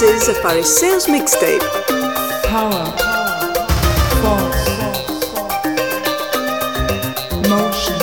This is a Phariseus mixtape. Power, force, motion,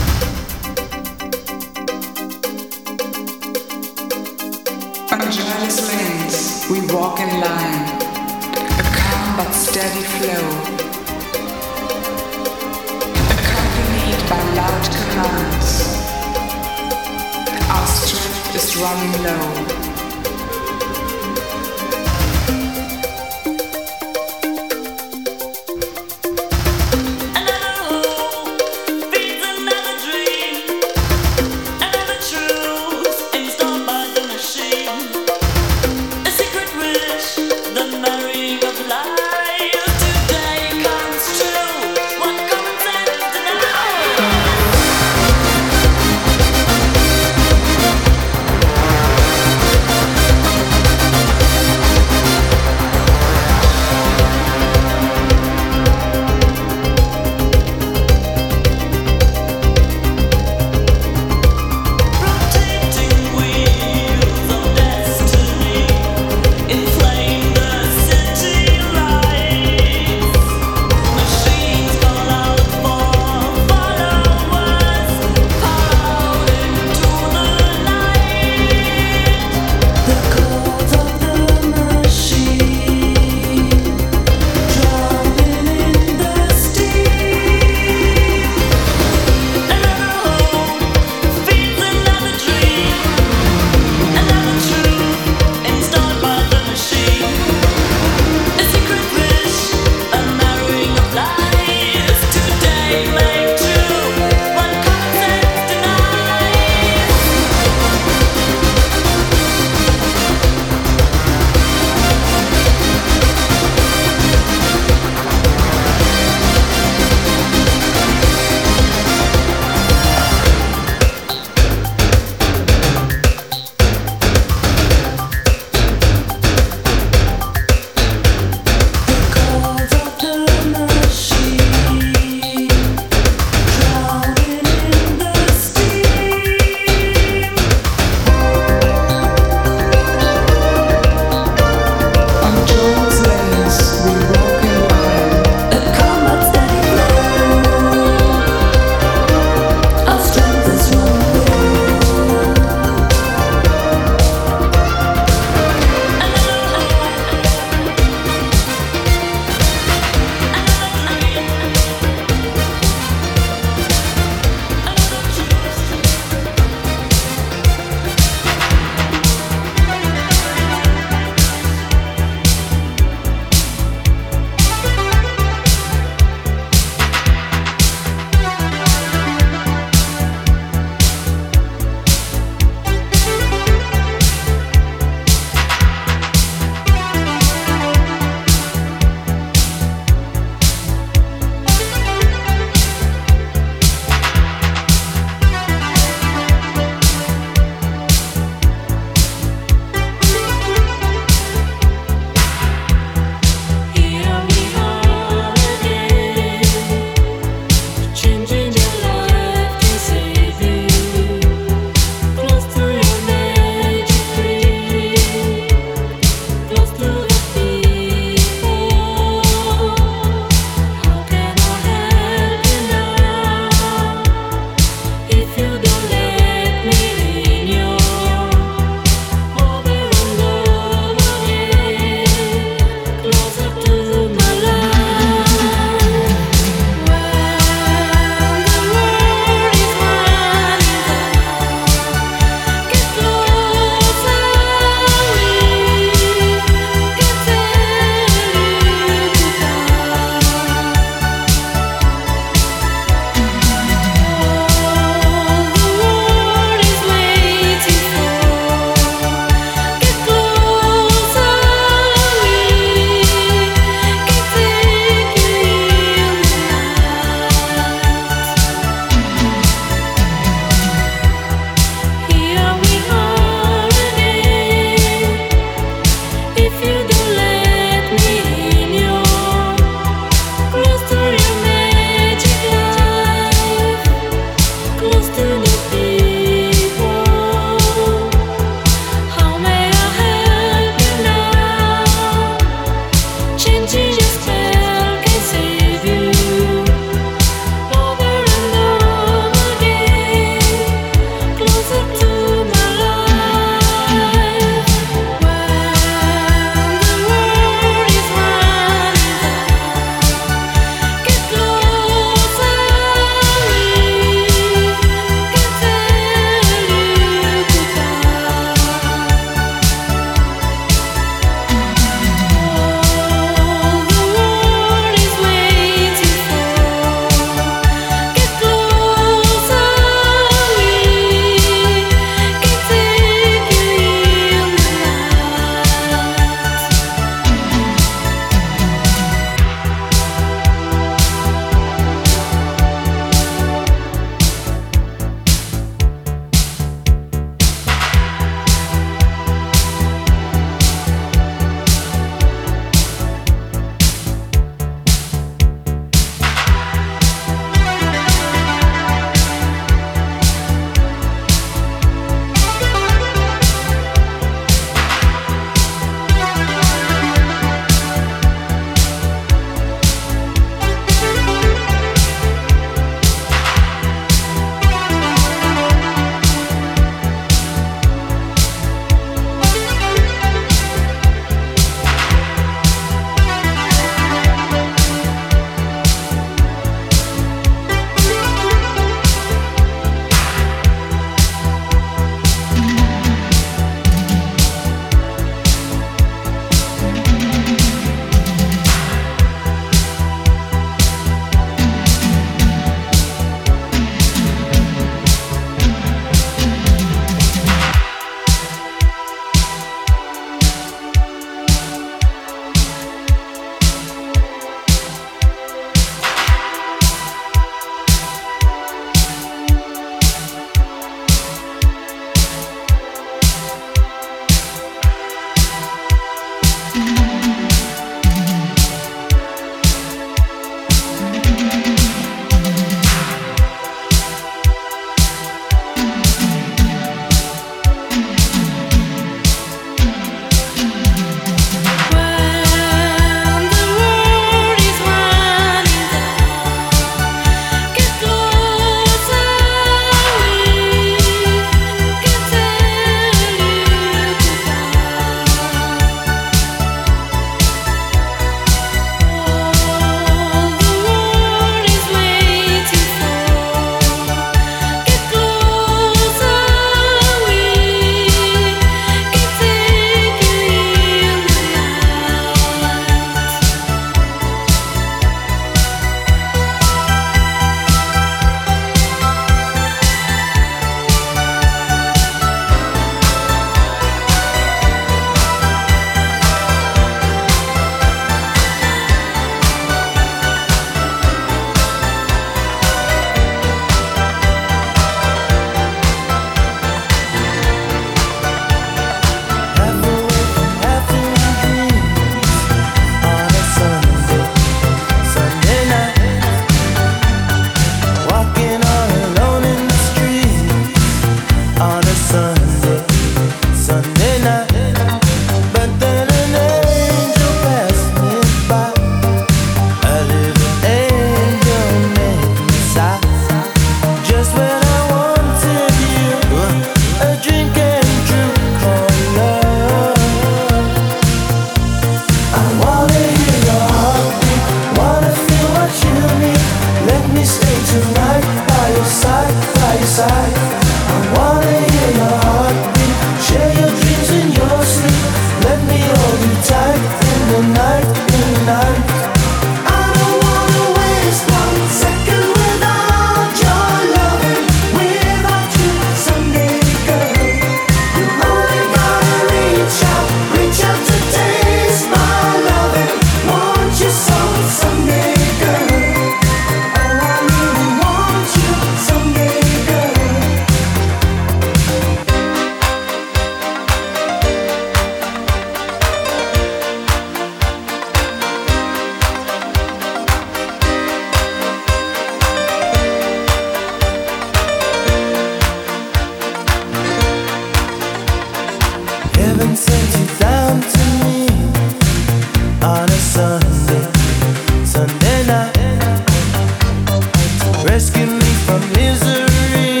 rescue me from misery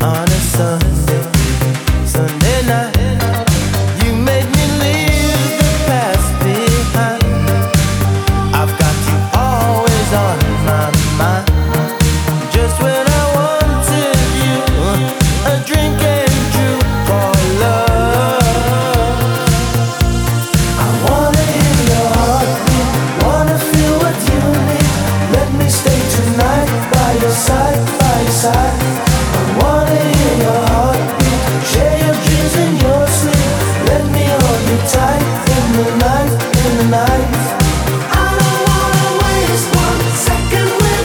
on a Sunday night. You made me leave the past behind. I've got you always on my mind. Just when I wanted you, a drink came true for love. I wanna hear your heartbeat, wanna feel what you need. Let me stay tonight by your side, by your side. I wanna hear your heartbeat, share your dreams in your sleep. Let me hold you tight in the night, in the night. I don't wanna waste one second with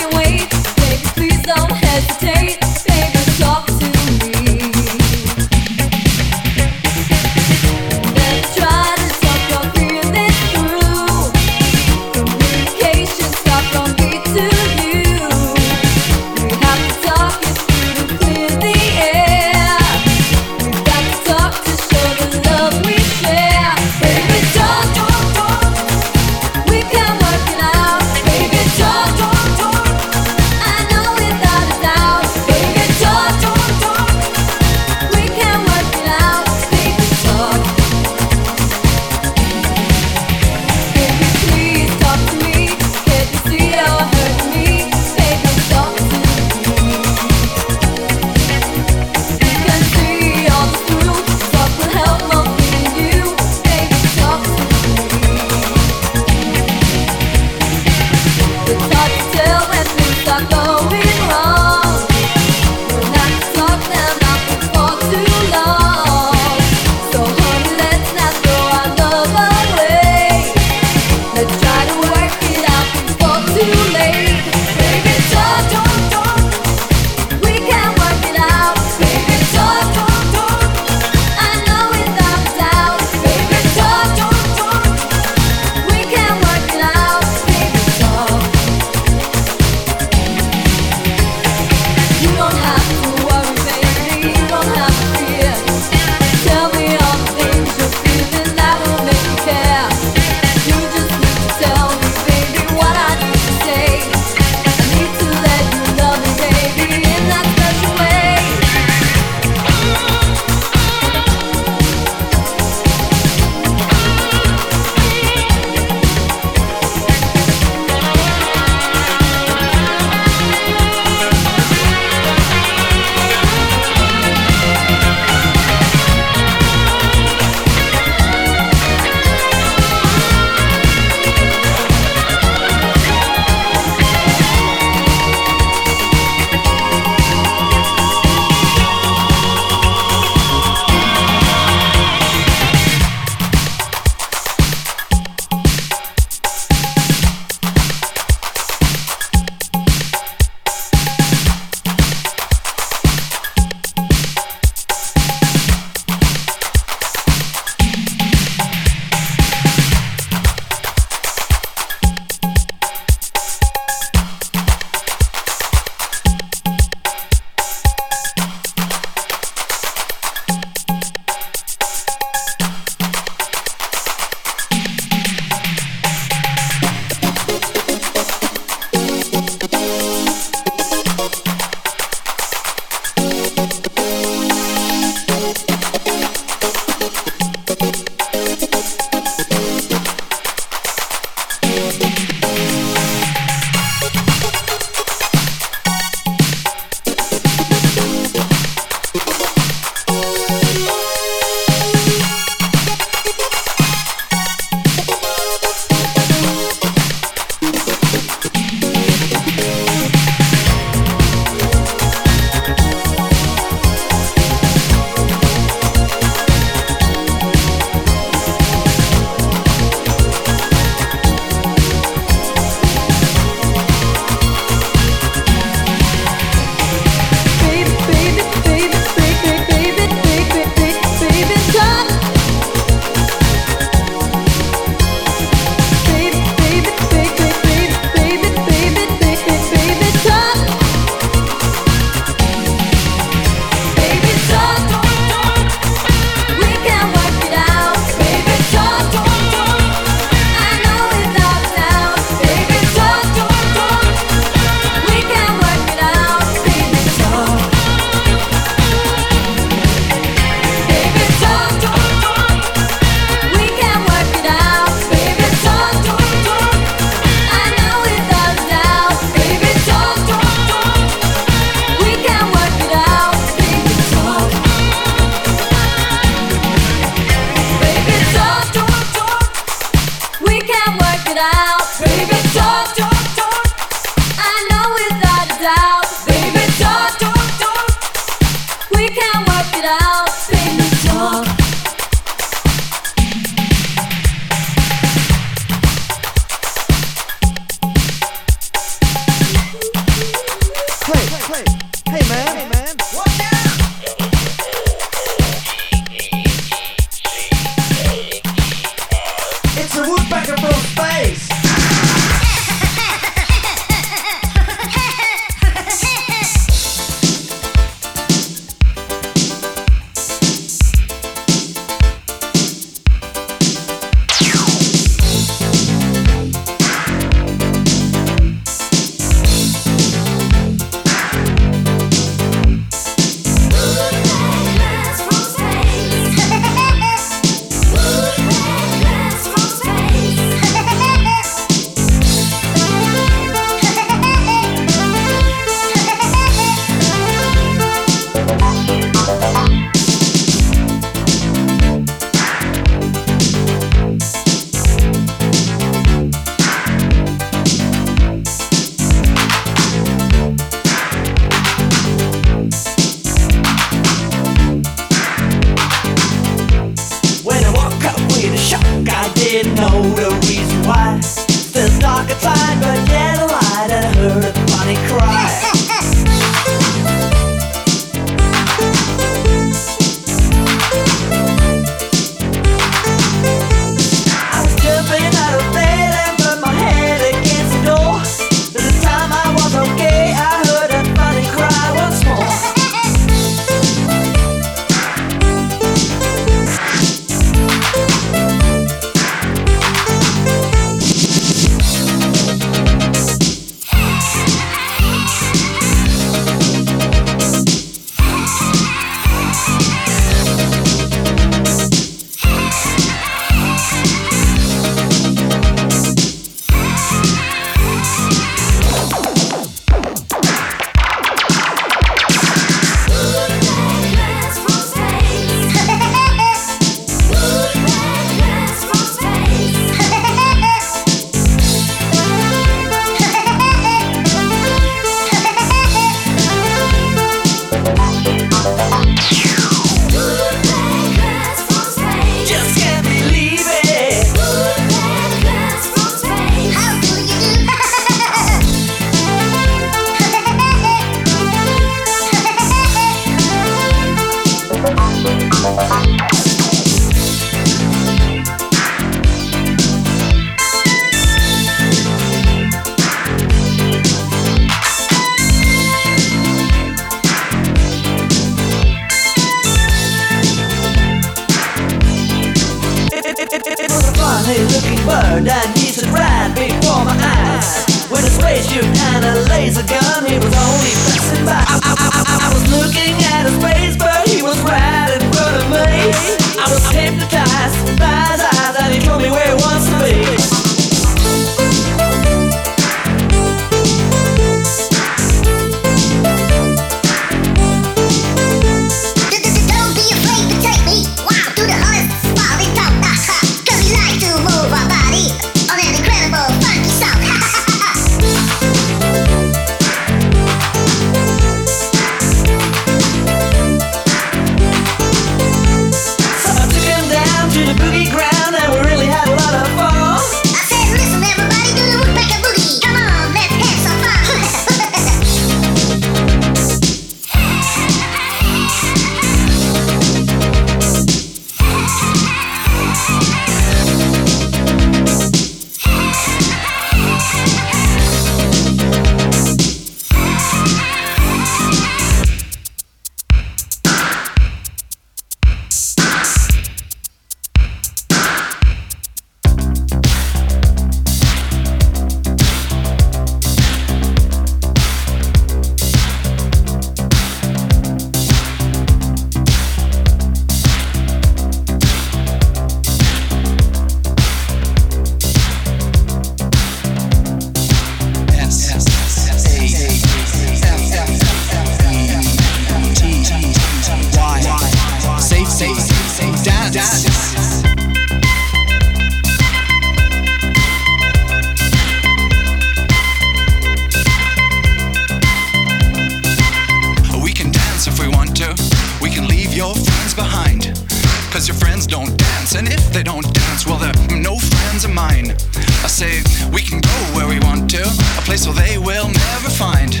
'Cause your friends don't dance, and if they don't dance, well, they're no friends of mine. I say, we can go where we want to, a place where they will never find.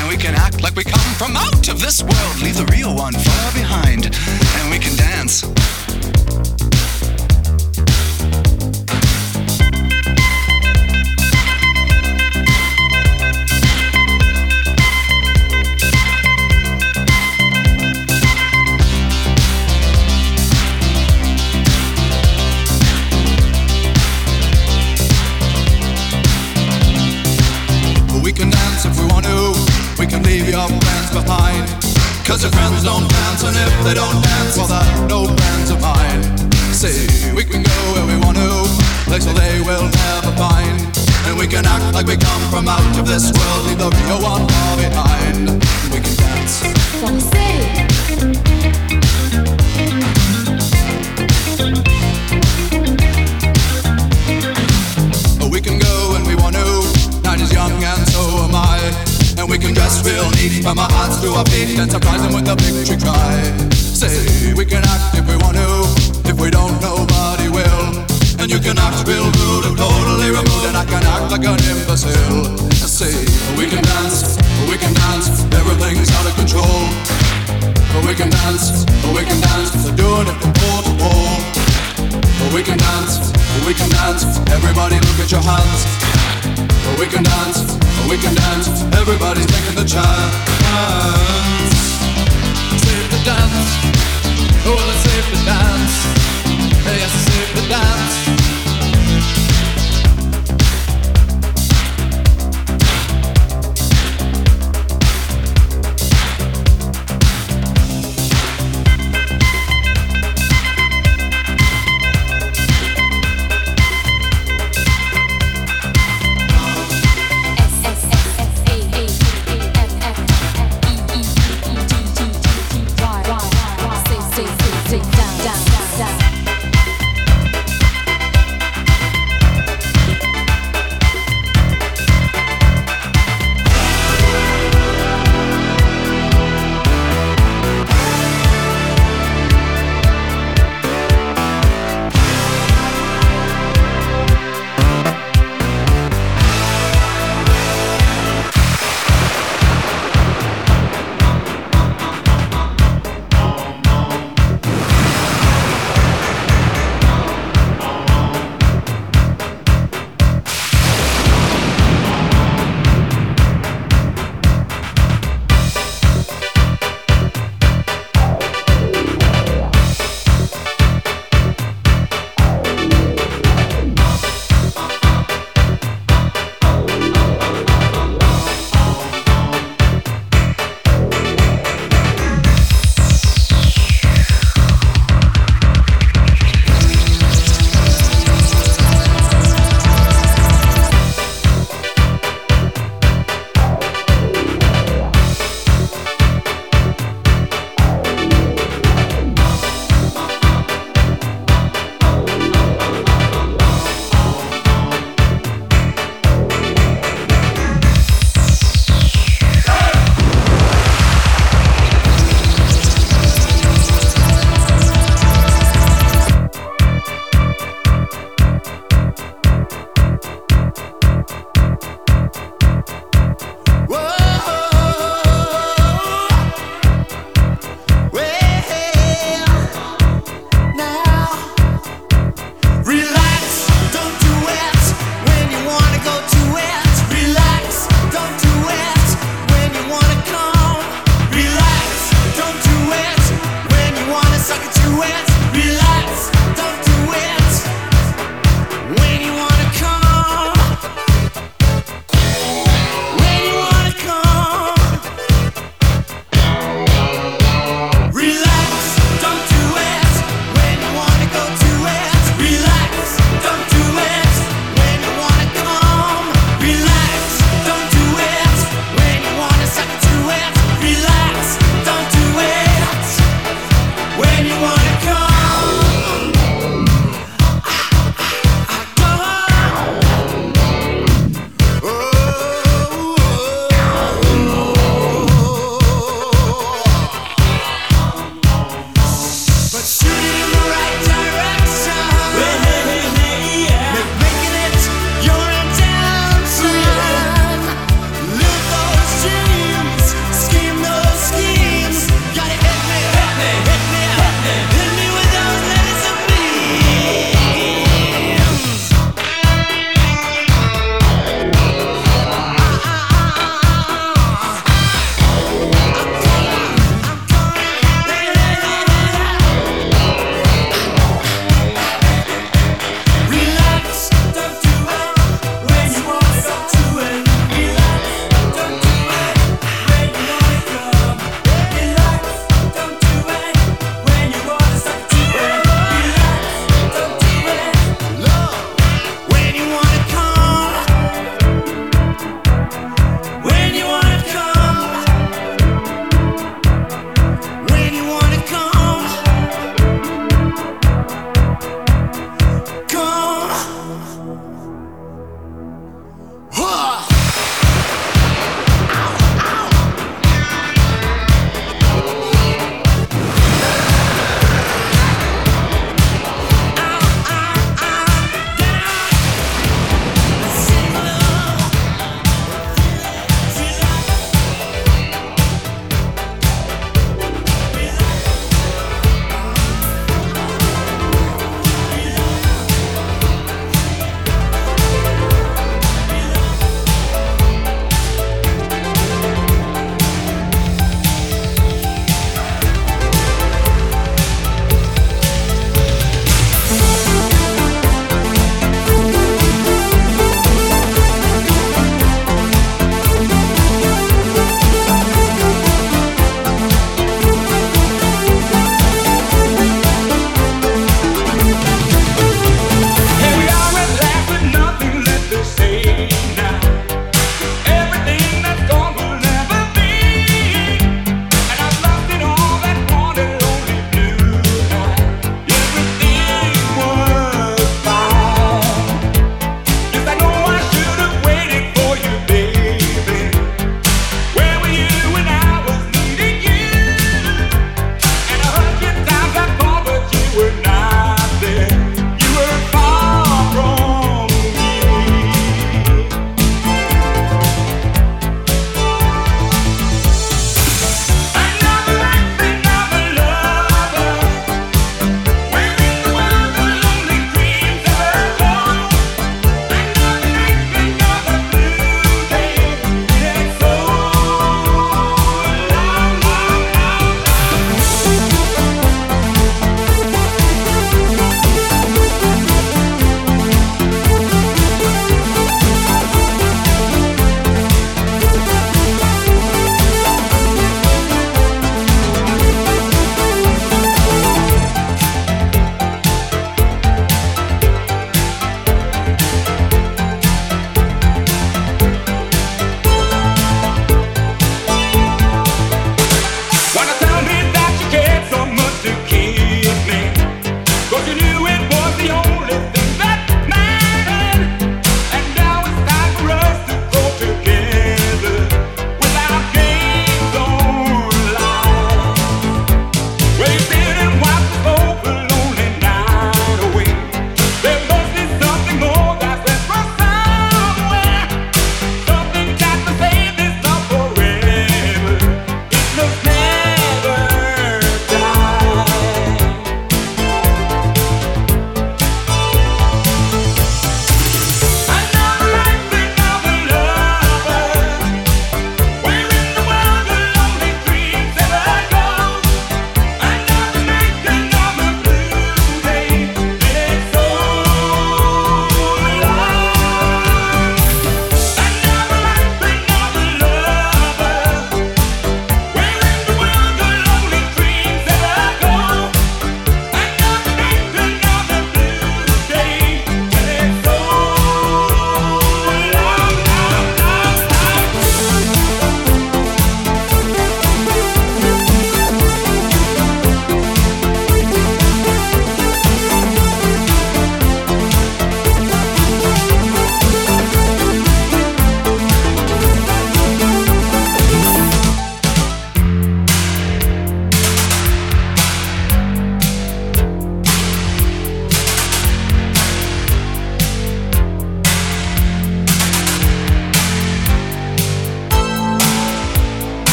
And we can act like we come from out of this world, leave the real one far behind. And we can dance. Behind. 'Cause your friends don't dance, and if they don't dance, well, they're no friends of mine. See, we can go where we want to, place where they will never find. And we can act like we come from out of this world, leave the real one far behind. We can dance. Wanna see? We can go when we want to, night is young and so am I. And we can dress real neat, from our hearts to our feet, and surprise them with a big trick try. Say, we can act if we want to, if we don't, nobody will. And you can act real rude and totally removed, and I can act like an imbecile. Say, we can dance, everything's out of control. We can dance, they're doing it from pole to pole. We can dance, everybody look at your hands. We can dance, everybody's taking the chance. Save the dance, oh well it's safe to dance, yes it's safe to dance.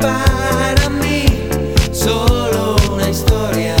Para mí, solo una historia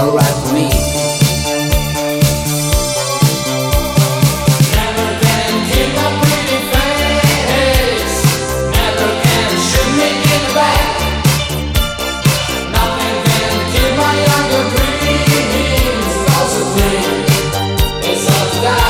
alright for me. Never can keep a pretty face, never can shoot me in the back. Nothing can keep my younger dreams. Those who think it's a sky.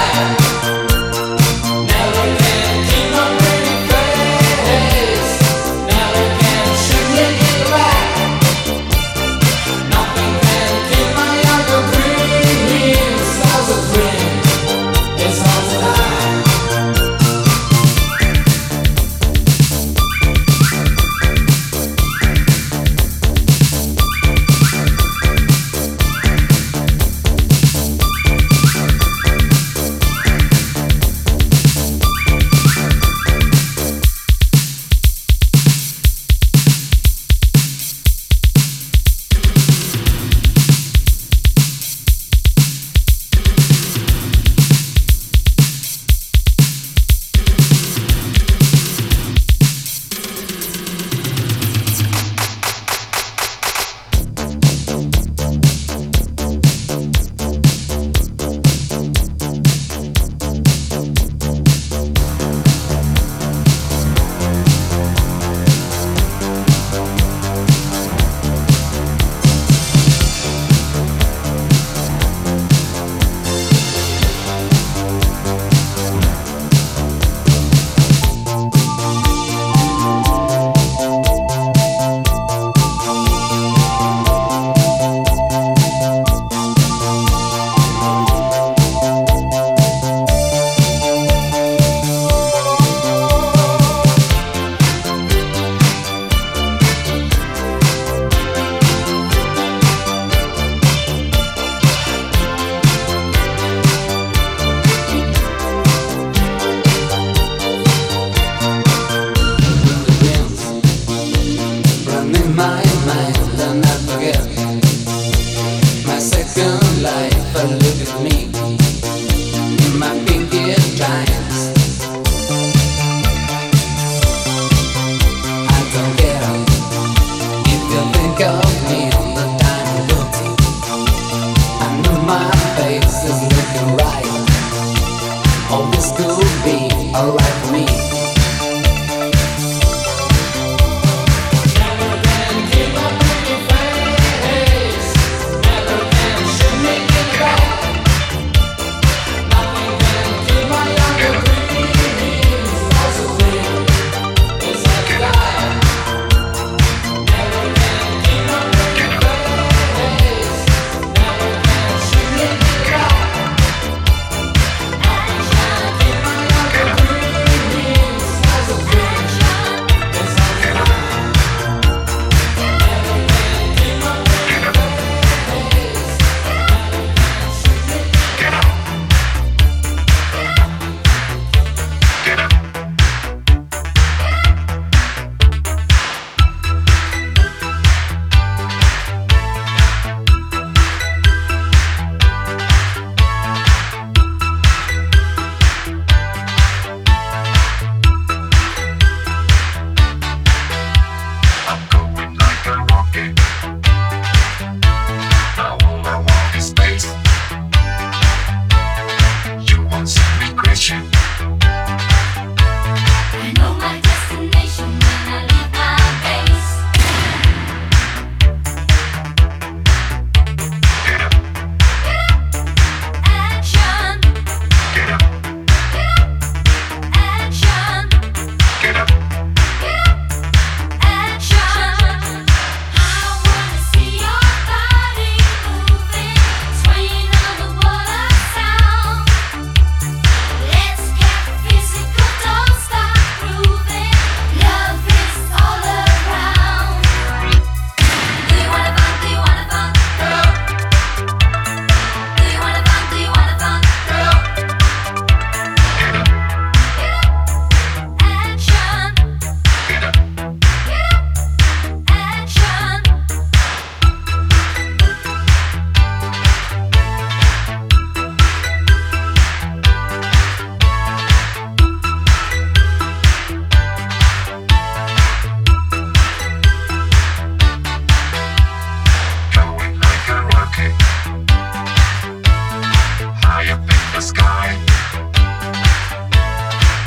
the sky,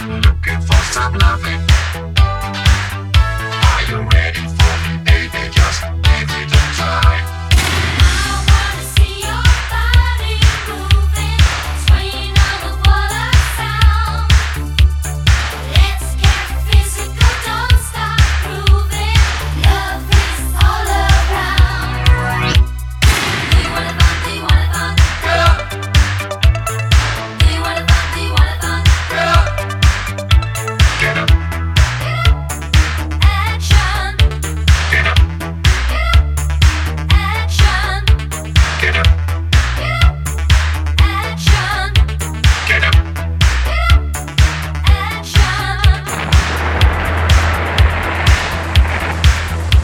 looking for some loving. Are you ready for me, baby? Just give it a try. I wanna see your body moving, swaying on the water sound. Let's get physical, don't stop grooving. Love is all around. Do you wanna bump? Do you wanna bump? Get up. Do you wanna bump? Do you wanna bump? Get up. Get up. Action. Get up. Action. Get up. Action. Get up. Action. I wanna see your body moving, swaying on the water sound. Let's get physical, don't stop grooving. Love is all around. Get up. Get up. Get up. Get up. Get up. Action. Get up. Get up. Action. Love's gonna change. Get up. Action. Get up.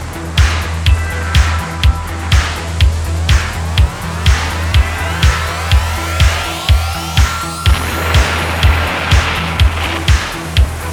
Get up. Get up.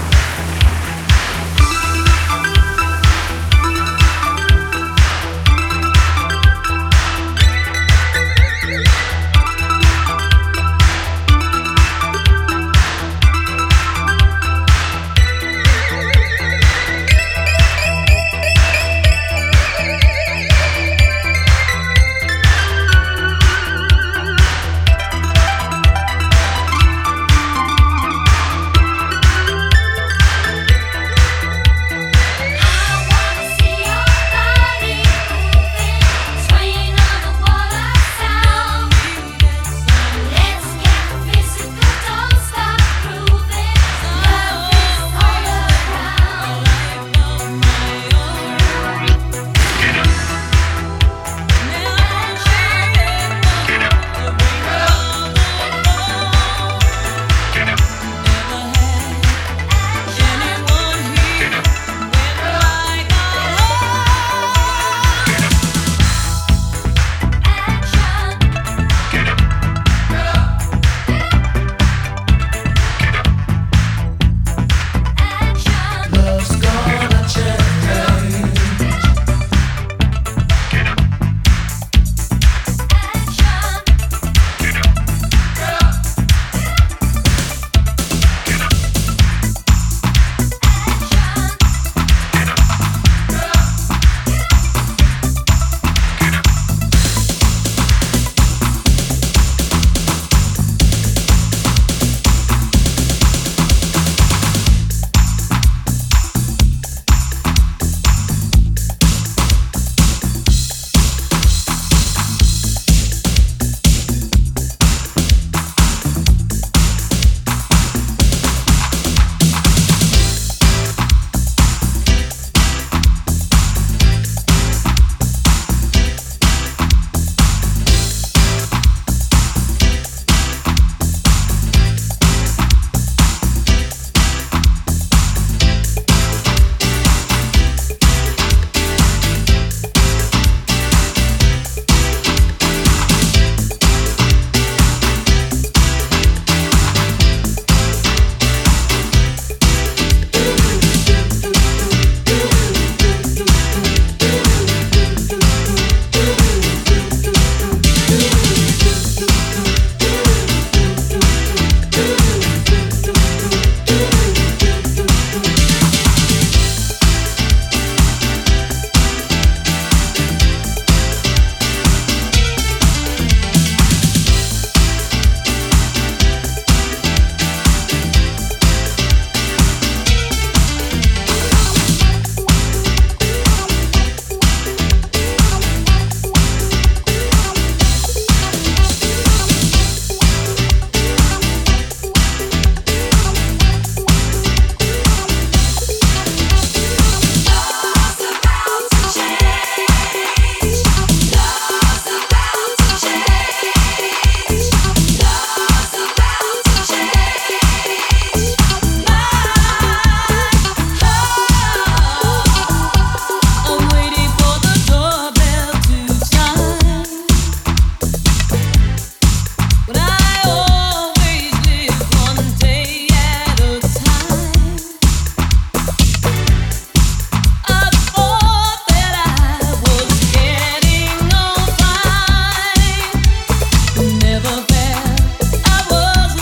Get up. Never there, I was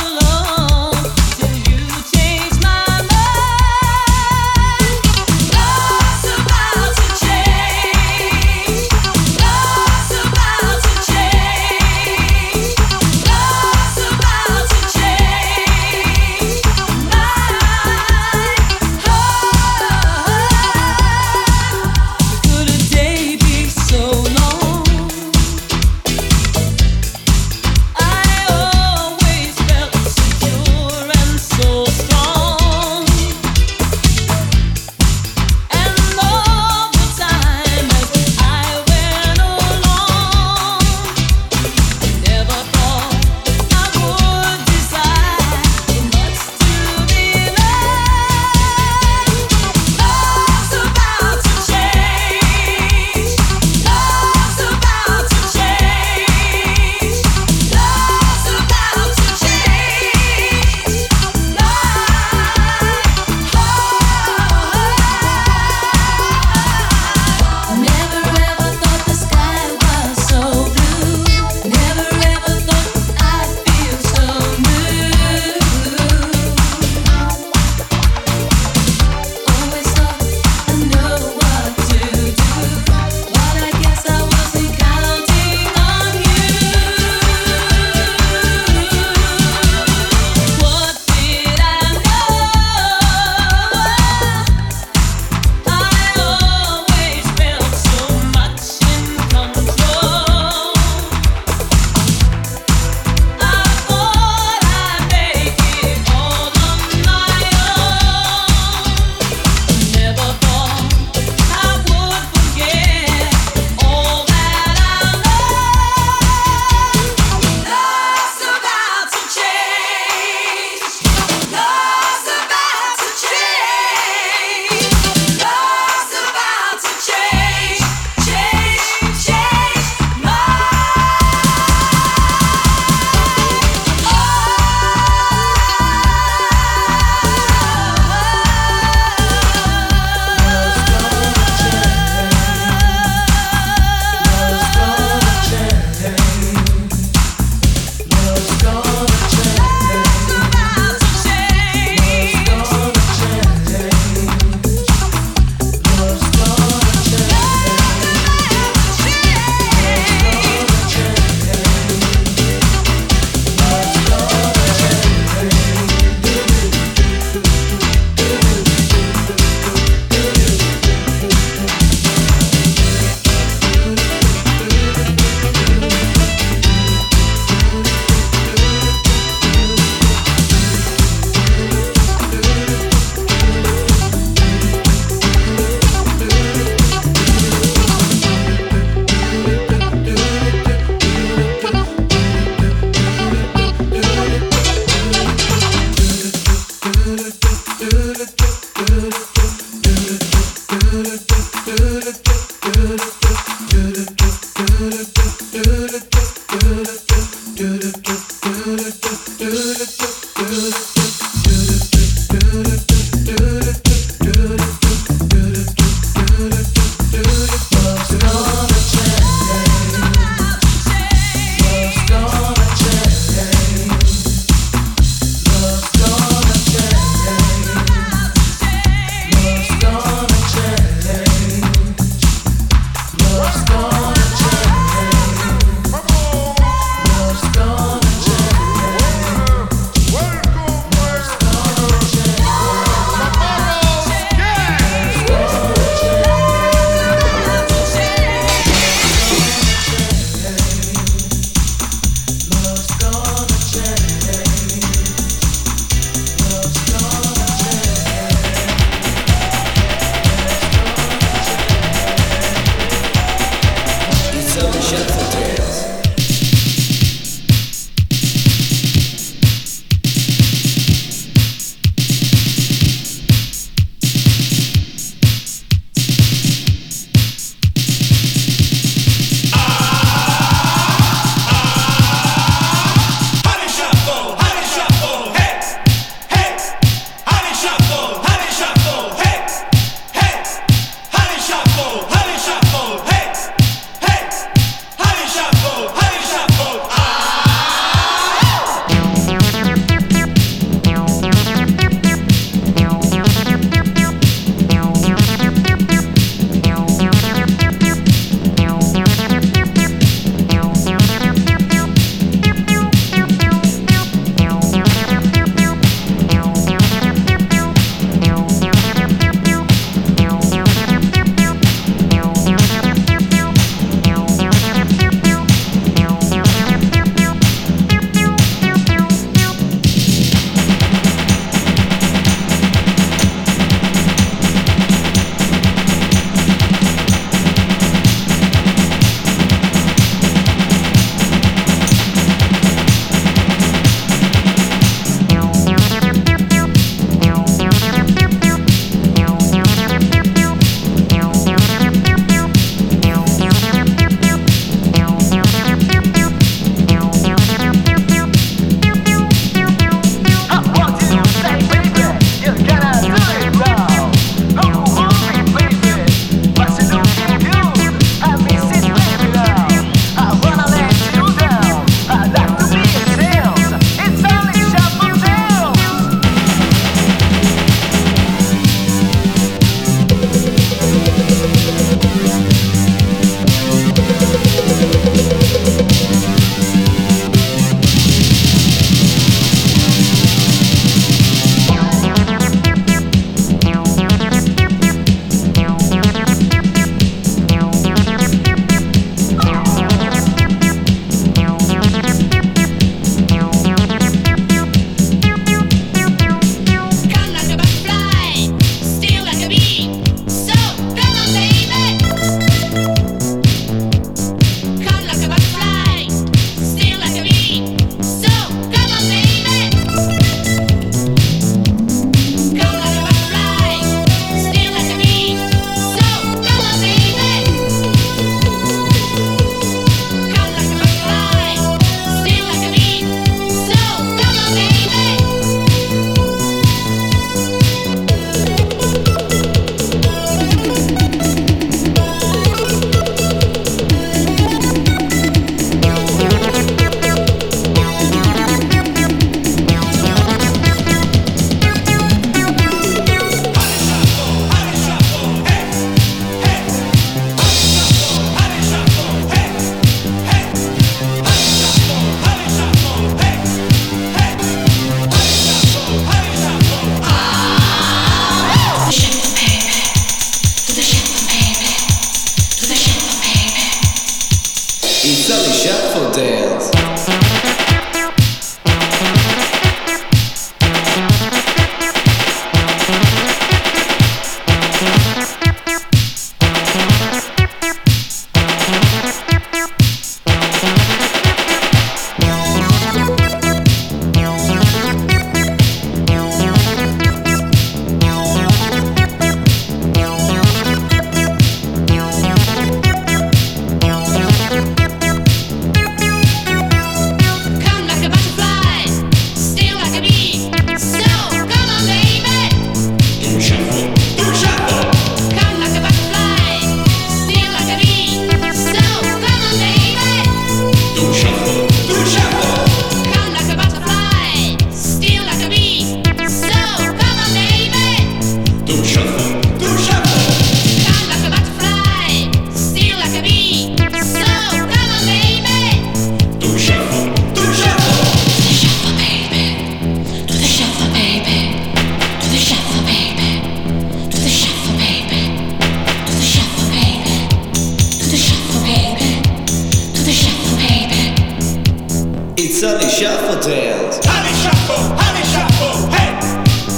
It's Honey Shuffle Tales. Honey Shuffle, hey,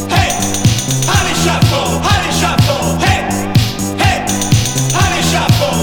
hey. Honey Shuffle, hey, hey. Honey Shuffle, hey, hey. Honey Shuffle,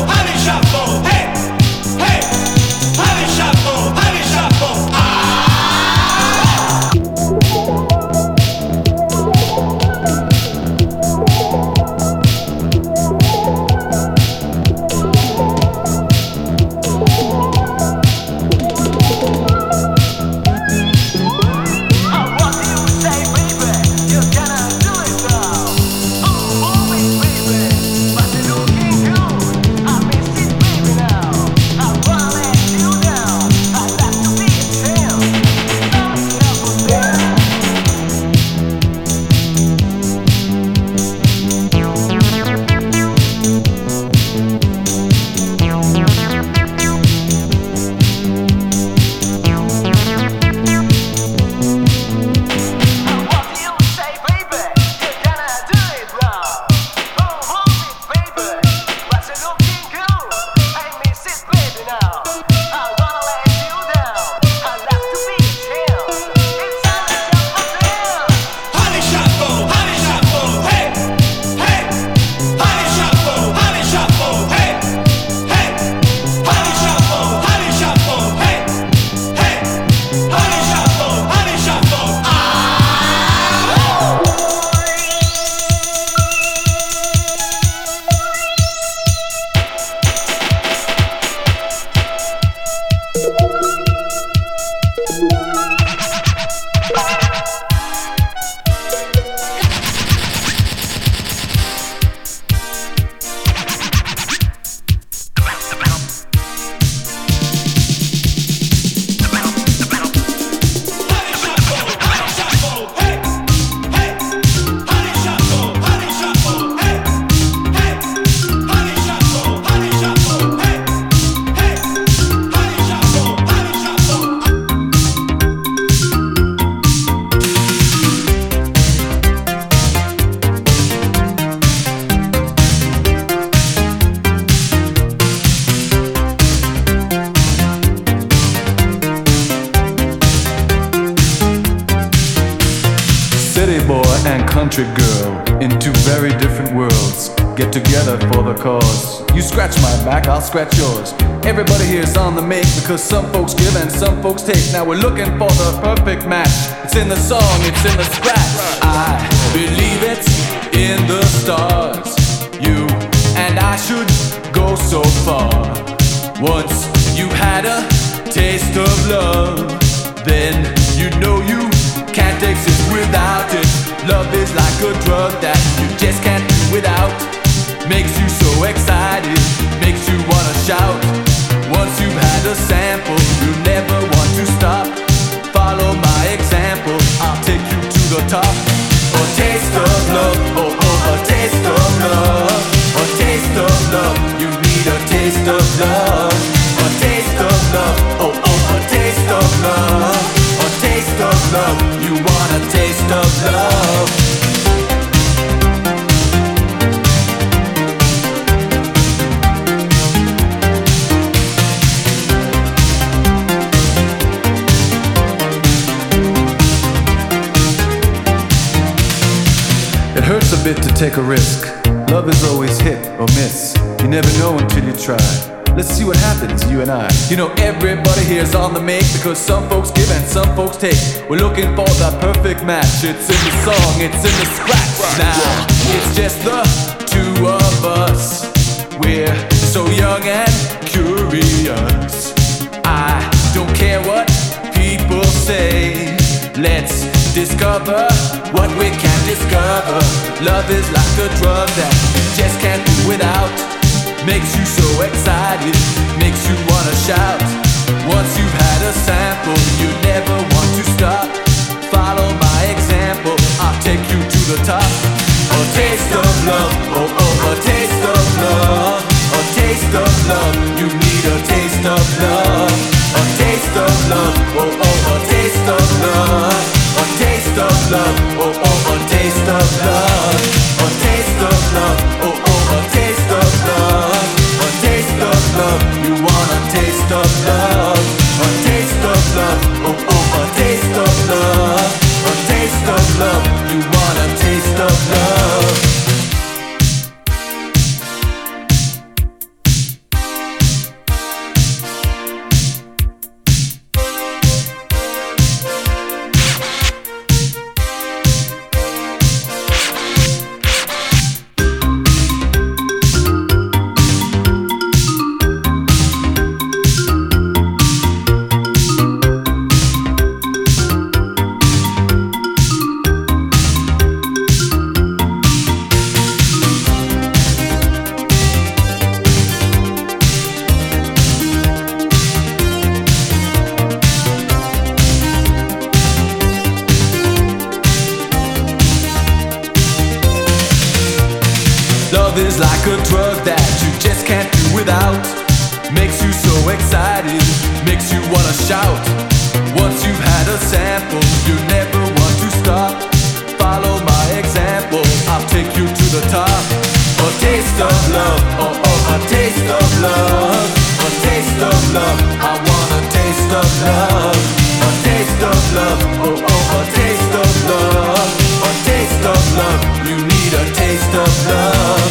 scratch yours. Everybody here's on the make because some folks give and some folks take. Now we're looking for the perfect match. It's in the song, it's in the scratch. I believe it's in the stars. You and I should go so far. Once you had a taste of love, then you know you can't exist without it. Love is like a drug that you just can't do without. Makes you so excited, makes you wanna shout. Once you've had a sample, you never want to stop. Follow my example, I'll take you to the top. A taste of love, oh oh, a taste of love. A taste of love, you need a taste of love. A taste of love, oh oh, a taste of love. A taste of love, you want a taste of love. It hurts a bit to take a risk. Love is always hit or miss. You never know until you try. Let's see what happens, you and I. You know everybody here's on the make because some folks give and some folks take. We're looking for that perfect match. It's in the song, it's in the scratch. Now it's just the two of us. We're so young and curious. I don't care what people say. Let's discover what we can discover. Love is like a drug that you just can't do without. Makes you so excited, makes you wanna shout. Once you've had a sample, you never want to stop. Follow my example, I'll take you to the top. A taste of love, oh oh, a taste of love. A taste of love, you need a taste of love. A taste of love, oh oh, a taste of love. A taste of love, oh oh, a taste of love. A taste of love, oh oh, a taste of love. A taste of love, you want a taste of love. A taste of love, oh Love is like a drug that you just can't do without. Makes you so excited, makes you wanna shout. Once you've had a sample, you never want to stop. Follow my example, I'll take you to the top. A taste of love, oh oh, a taste of love. A taste of love, I want a taste of love. A taste of love, oh oh, a taste of love. A taste of love, you need a taste of love.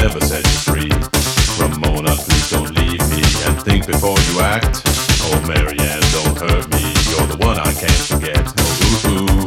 never set you free. Ramona, please don't leave me, and think before you act. Oh, Marianne, don't hurt me, you're the one I can't forget. Oh, ooh, ooh.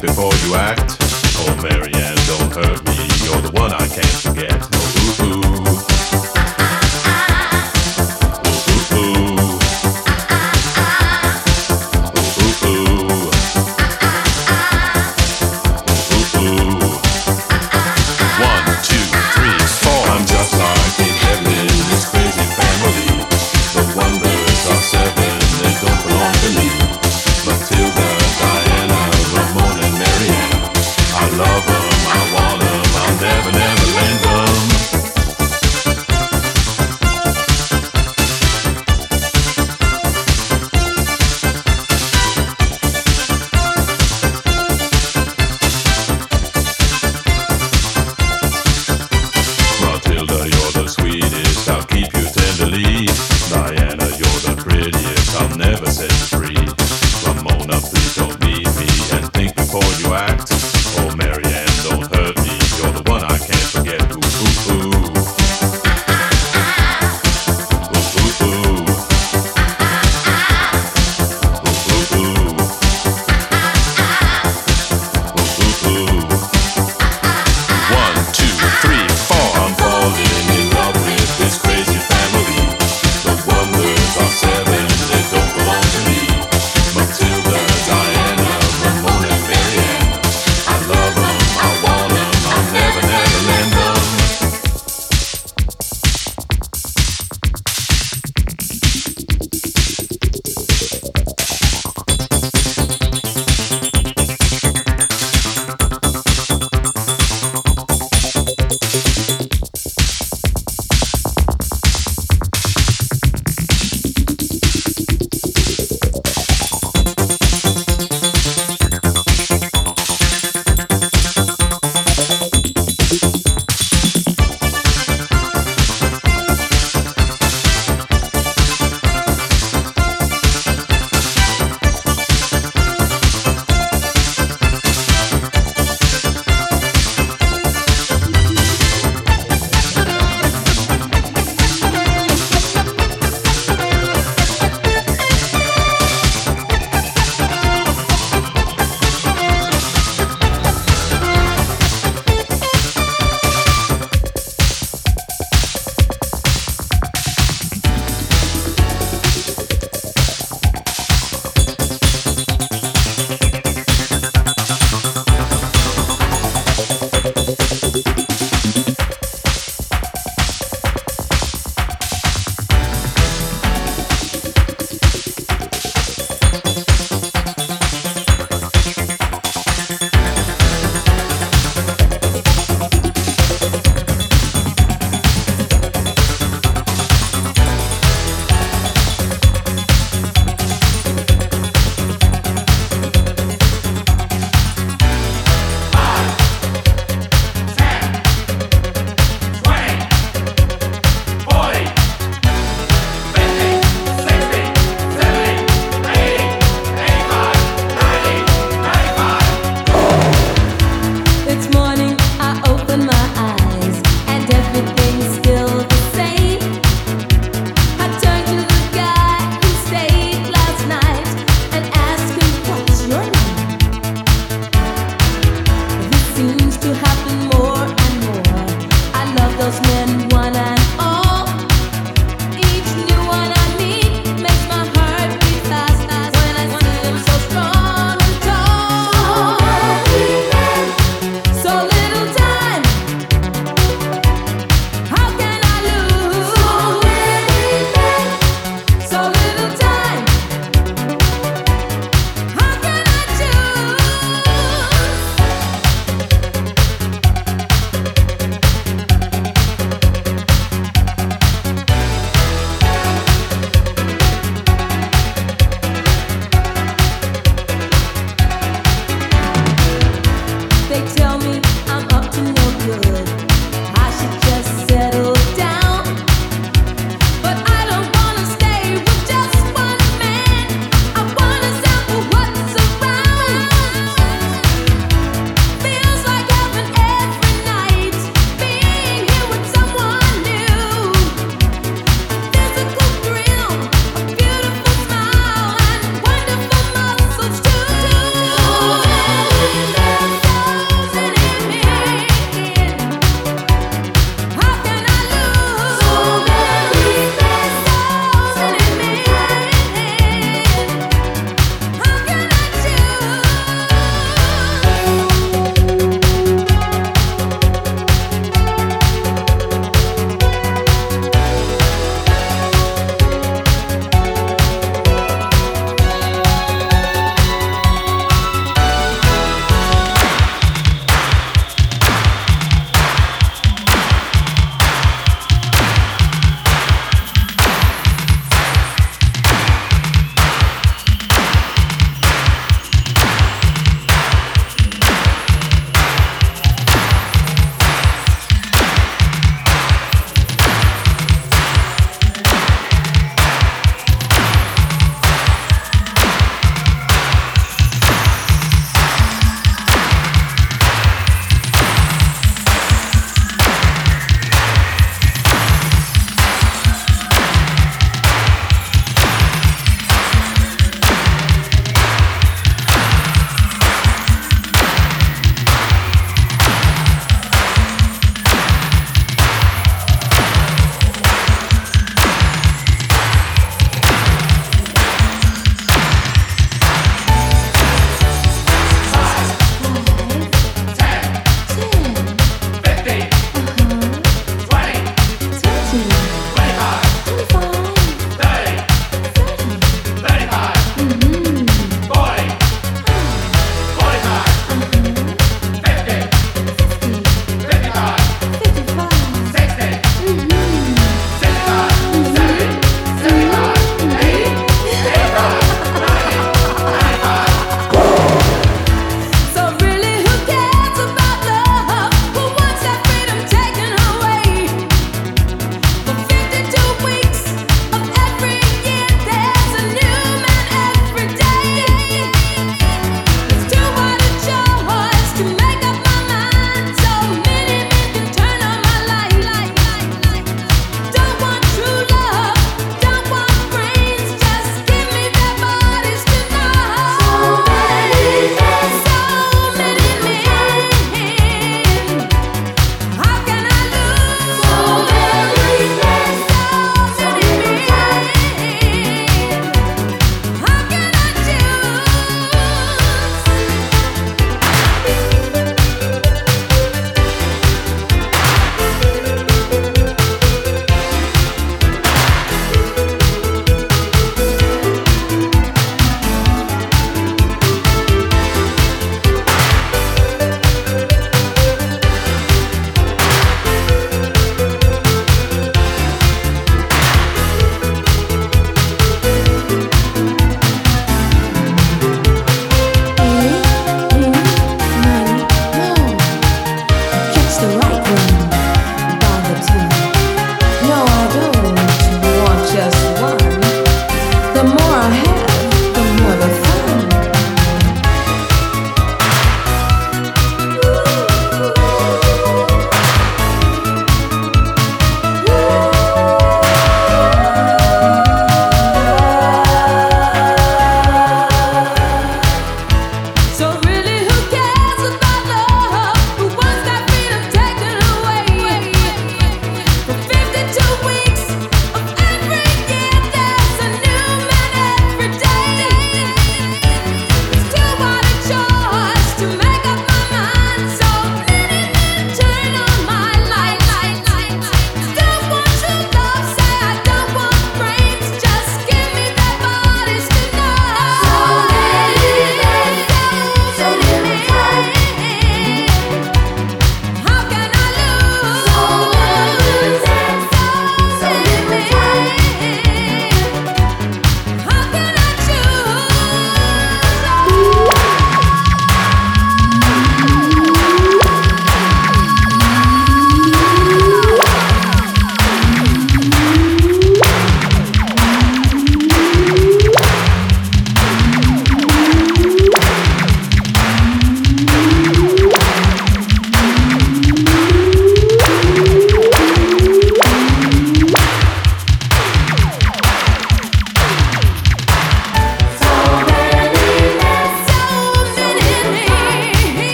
Before you act, oh Marianne, don't hurt me, you're the one I can't forget. Oh, ooh, ooh.